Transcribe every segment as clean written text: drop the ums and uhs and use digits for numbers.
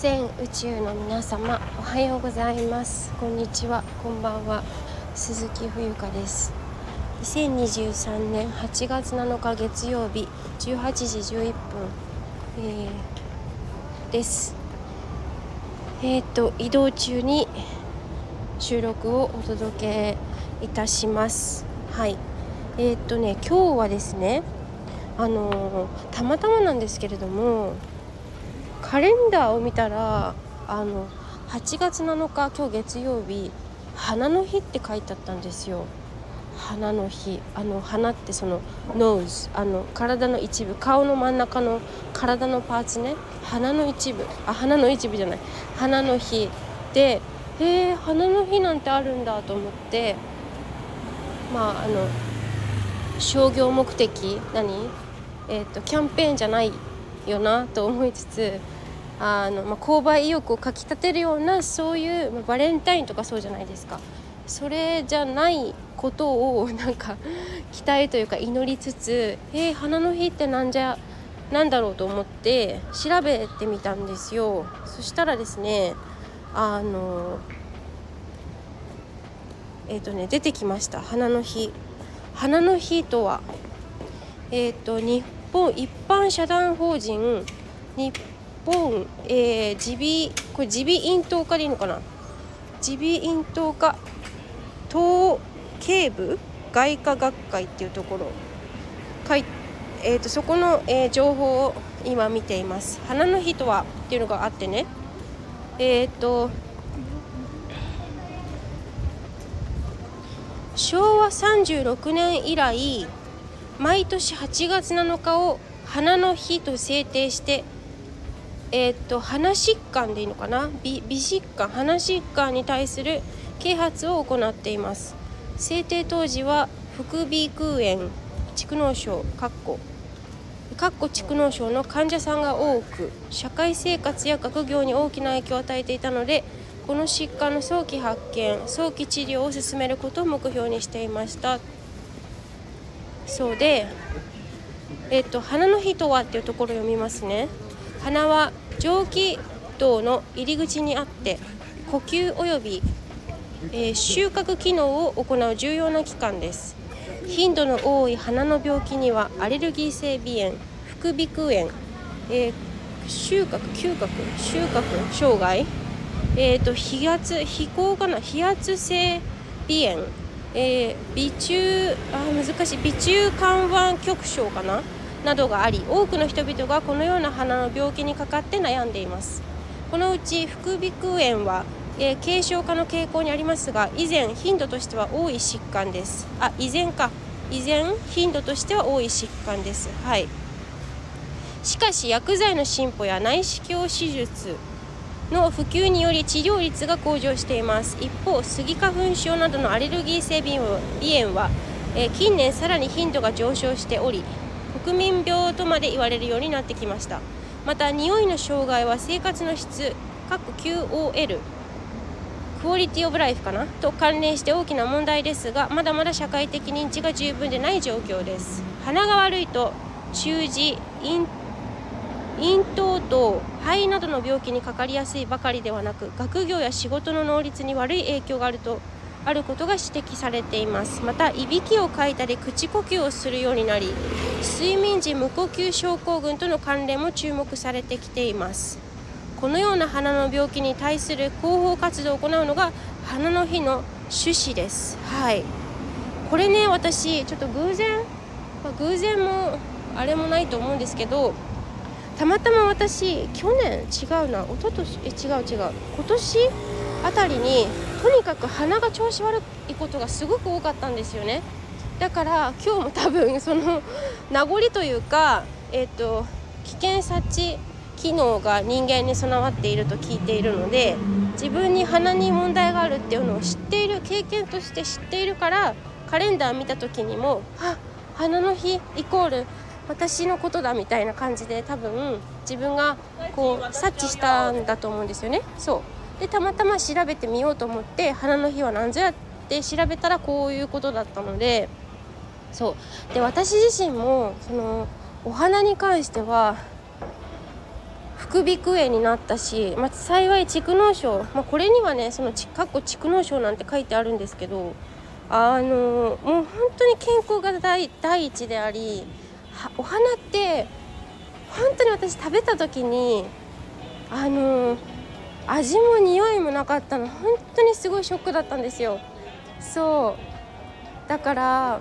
全宇宙の皆様、おはようございます、こんにちは、こんばんは。鈴木冬香です。2023年8月7日月曜日18時11分、です。移動中に収録をお届けいたします。はい。今日はですね、たまたまなんですけれども、カレンダーを見たら8月7日今日月曜日、花の日って書いてあったんですよ。花の日、花ってそのノーズ、体の一部、顔の真ん中の体のパーツね、花の日で、花の日なんてあるんだと思って、まあ商業目的キャンペーンじゃないよなと思いつつ、購買意欲をかきたてるような、そういう、バレンタインとかそうじゃないですか。それじゃないことを期待というか祈りつつ、花の日ってなんだろうと思って調べてみたんですよ。そしたらですね、出てきました。花の日とは、日本一般社団法人日本耳鼻咽頭科頭頸部外科学会っていうところそこの、情報を今見ています。花の日とはっていうのがあってね、昭和36年以来毎年8月7日を花の日と制定して、鼻疾患でいいのかな、鼻疾患、鼻疾患に対する啓発を行っています。制定当時は副鼻腔炎、蓄膿症蓄膿症の患者さんが多く、社会生活や学業に大きな影響を与えていたので、この疾患の早期発見、早期治療を進めることを目標にしていましたそうで、花の日とはっていうところを読みますね。花は上気道の入り口にあって、呼吸および、収穫機能を行う重要な器官です。頻度の多い花の病気にはアレルギー性鼻炎、副鼻腔炎、嗅覚障害、飛圧性鼻炎、鼻中間腕曲症などがあり、多くの人々がこのような鼻の病気にかかって悩んでいます。このうち副鼻腔炎は、軽症化の傾向にありますが、依然頻度としては多い疾患です。はい。しかし薬剤の進歩や内視鏡手術の普及により治療率が向上しています。一方、スギ花粉症などのアレルギー性鼻炎は、近年さらに頻度が上昇しており、国民病とまで言われるようになってきました。また、匂いの障害は生活の質、QOL、クオリティオブライフと関連して大きな問題ですが、まだまだ社会的認知が十分でない状況です。鼻が悪いと中耳、咽頭頭、肺などの病気にかかりやすいばかりではなく、学業や仕事の能率に悪い影響があることが指摘されています。また、いびきをかいたり口呼吸をするようになり、睡眠時無呼吸症候群との関連も注目されてきています。このような花の病気に対する広報活動を行うのが花の日の趣旨です。はい。これね、私ちょっと偶然もあれもないと思うんですけど、たまたま私今年あたりにとにかく鼻が調子悪いことがすごく多かったんですよね。だから今日も多分その名残というか、危険察知機能が人間に備わっていると聞いているので、自分に鼻に問題があるっていうのを経験として知っているから、カレンダー見た時にも花の日イコール私のことだみたいな感じで、多分自分が察知したんだと思うんですよね。そうで、たまたま調べてみようと思って、花の日は何ぞやって調べたらこういうことだったので、そうで、私自身もお花に関しては副鼻腔炎になったし、幸い蓄膿症、これにはねそのかっこ蓄膿症なんて書いてあるんですけど、もう本当に健康が 第一であり、お花って本当に私食べた時に味も匂いもなかったの、本当にすごいショックだったんですよ。そうだから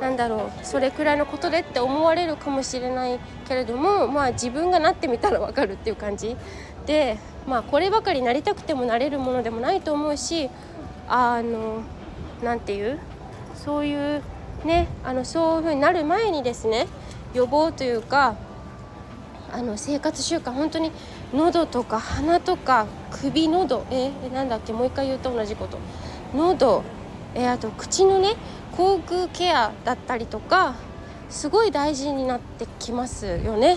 なんだろう、それくらいのことでって思われるかもしれないけれども、自分がなってみたらわかるっていう感じで、こればかりなりたくてもなれるものでもないと思うし、なんていうそういうね、そういう風になる前にですね、予防というか生活習慣、本当に喉とか鼻とか首、喉あと口のね口腔ケアだったりとかすごい大事になってきますよね。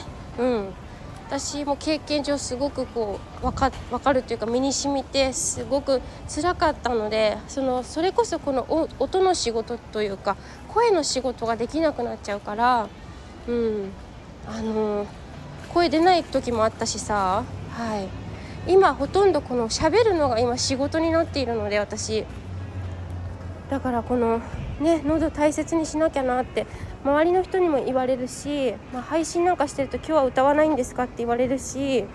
私も経験上すごく分かるというか身に染みてすごく辛かったので、それこそこの音の仕事というか声の仕事ができなくなっちゃうから、声出ない時もあったしさ、今ほとんどこの喋るのが今仕事になっているので、私だからこのね喉大切にしなきゃなって周りの人にも言われるし、配信なんかしてると今日は歌わないんですかって言われるし、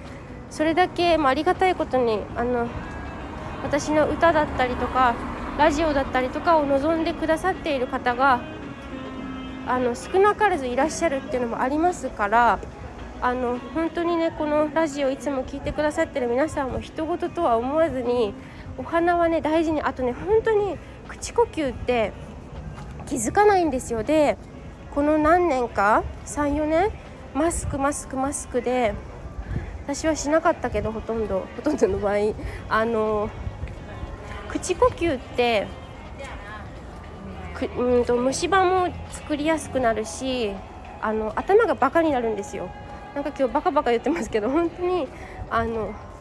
それだけ、ありがたいことに私の歌だったりとかラジオだったりとかを望んでくださっている方が少なからずいらっしゃるっていうのもありますから、本当にねこのラジオいつも聞いてくださってる皆さんも人事とは思わずに、お花はね大事に、あとね本当に口呼吸って気づかないんですよ。でこの何年か 3,4 年マスクで私はしなかったけど、ほとんどの場合口呼吸って虫歯も作りやすくなるし、頭がバカになるんですよ。なんか今日バカバカ言ってますけど、本当に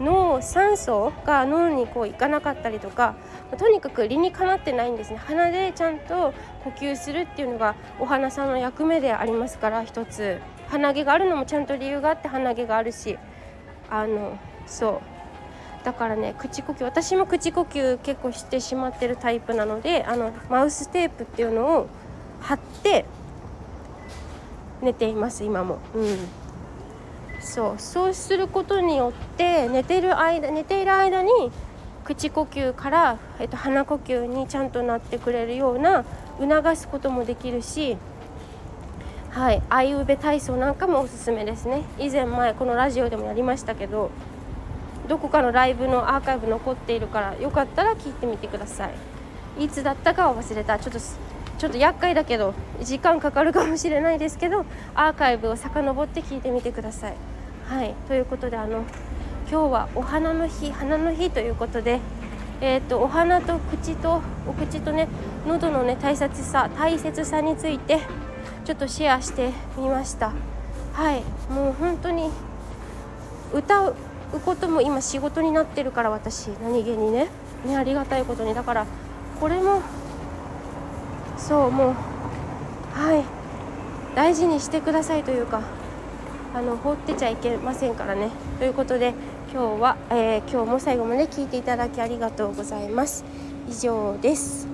脳酸素が脳にいかなかったりとか、とにかく理にかなってないんですね。鼻でちゃんと呼吸するっていうのがお花さんの役目でありますから、一つ鼻毛があるのもちゃんと理由があって鼻毛があるし、そうだからね口呼吸、私も口呼吸結構してしまってるタイプなので、マウステープっていうのを貼って寝ています今も。そうすることによって寝ている間に口呼吸から、鼻呼吸にちゃんとなってくれるような促すこともできるし、あいうべ体操なんかもおすすめですね。前このラジオでもやりましたけど、どこかのライブのアーカイブ残っているから、よかったら聞いてみてください。いつだったかは忘れた、ちょっと厄介だけど時間かかるかもしれないですけど、アーカイブを遡って聞いてみてください。ということで今日はお花の日、花の日ということで、お花とお口とね喉のね大切さについてちょっとシェアしてみました。もう本当に歌うことも今仕事になってるから、私何気にねありがたいことに、だからこれも大事にしてくださいというか、放ってちゃいけませんからね。ということで今日は、今日も最後まで聞いていただきありがとうございます。以上です。